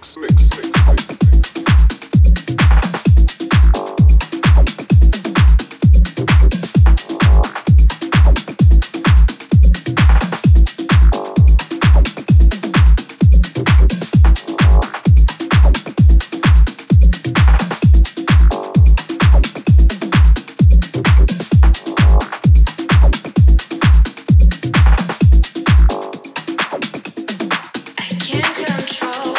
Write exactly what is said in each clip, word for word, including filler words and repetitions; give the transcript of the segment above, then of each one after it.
mix, mix, mix, mix. Control.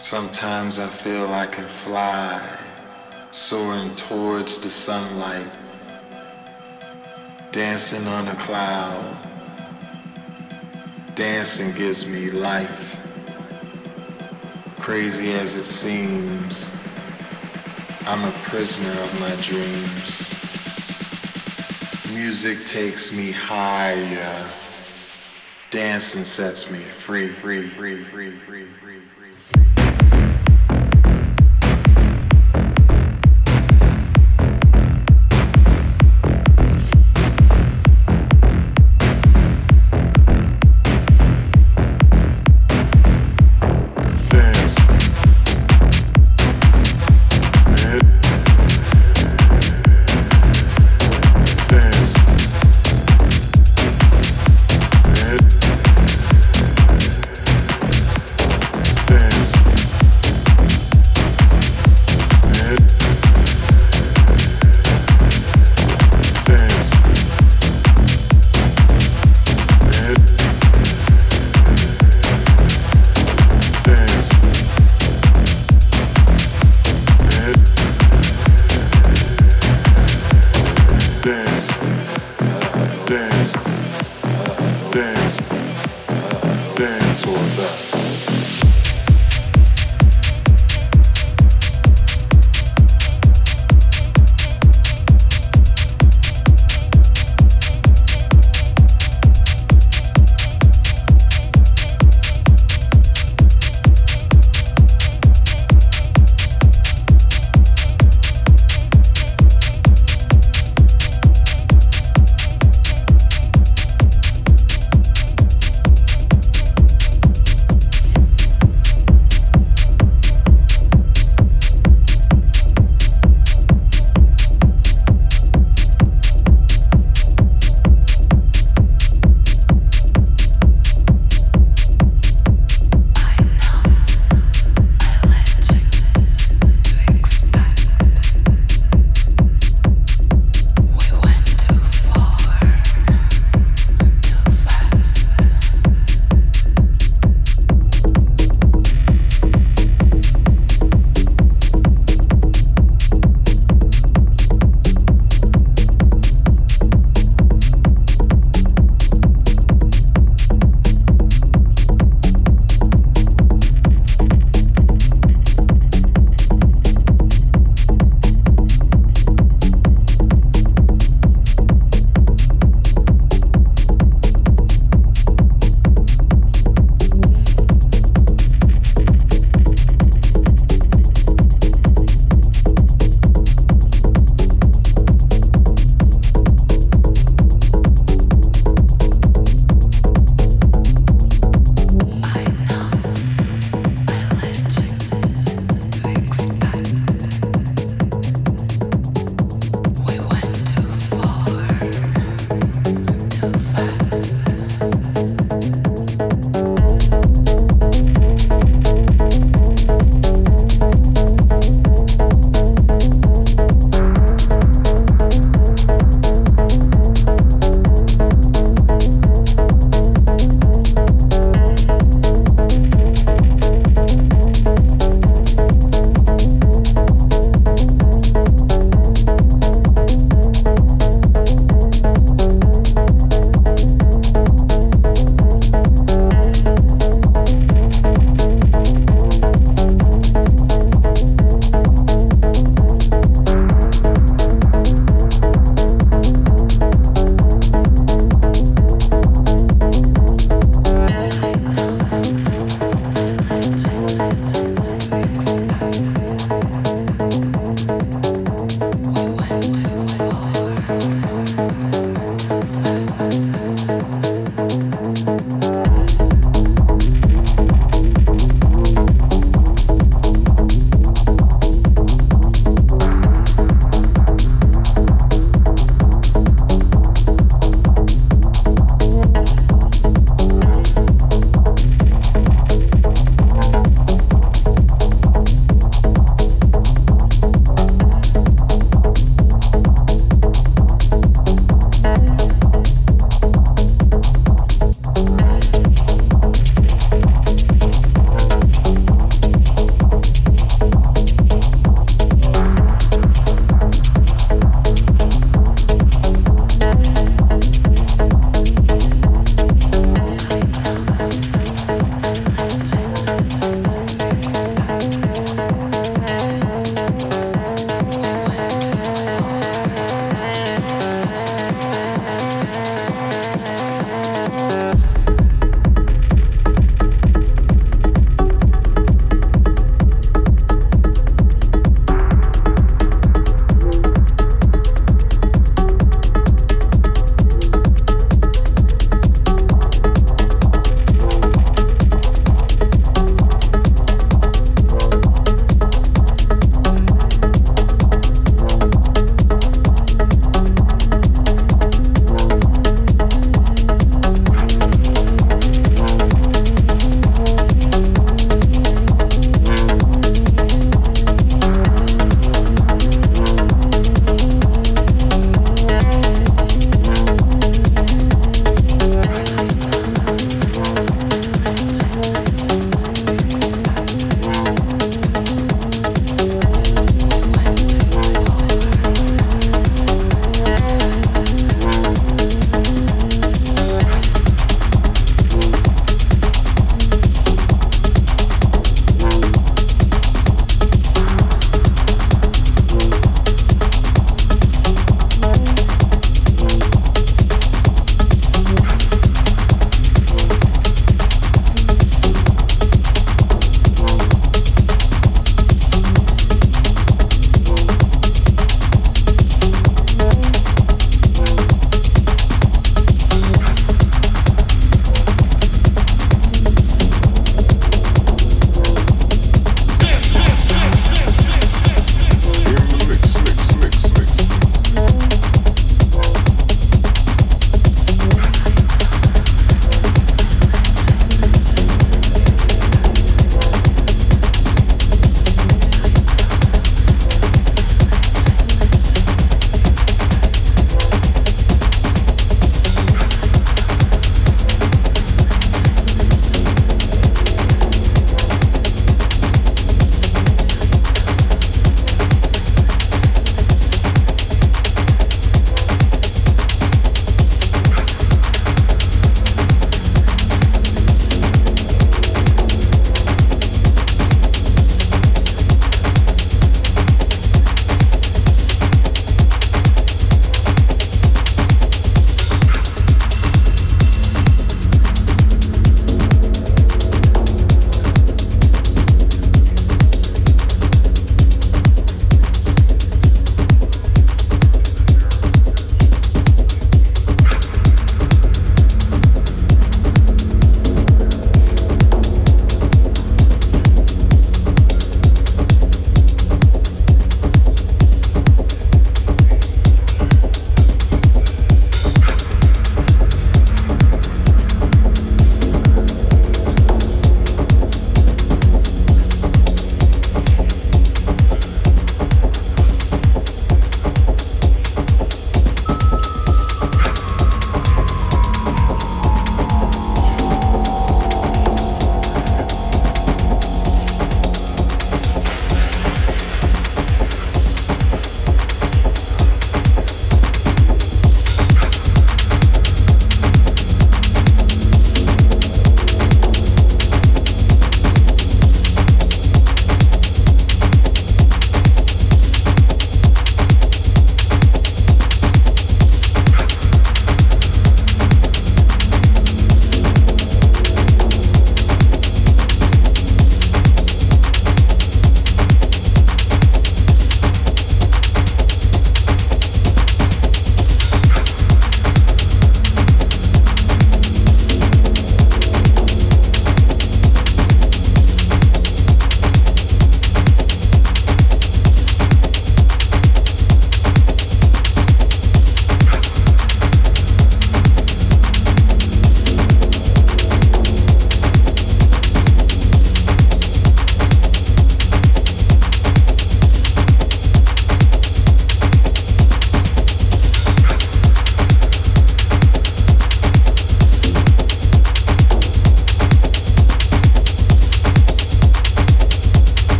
Sometimes I feel I can fly, soaring towards the sunlight, dancing on a cloud. Dancing gives me life, crazy as it seems. I'm a prisoner of my dreams. Music takes me higher, dancing sets me free, free, free, free, free, free, free, free.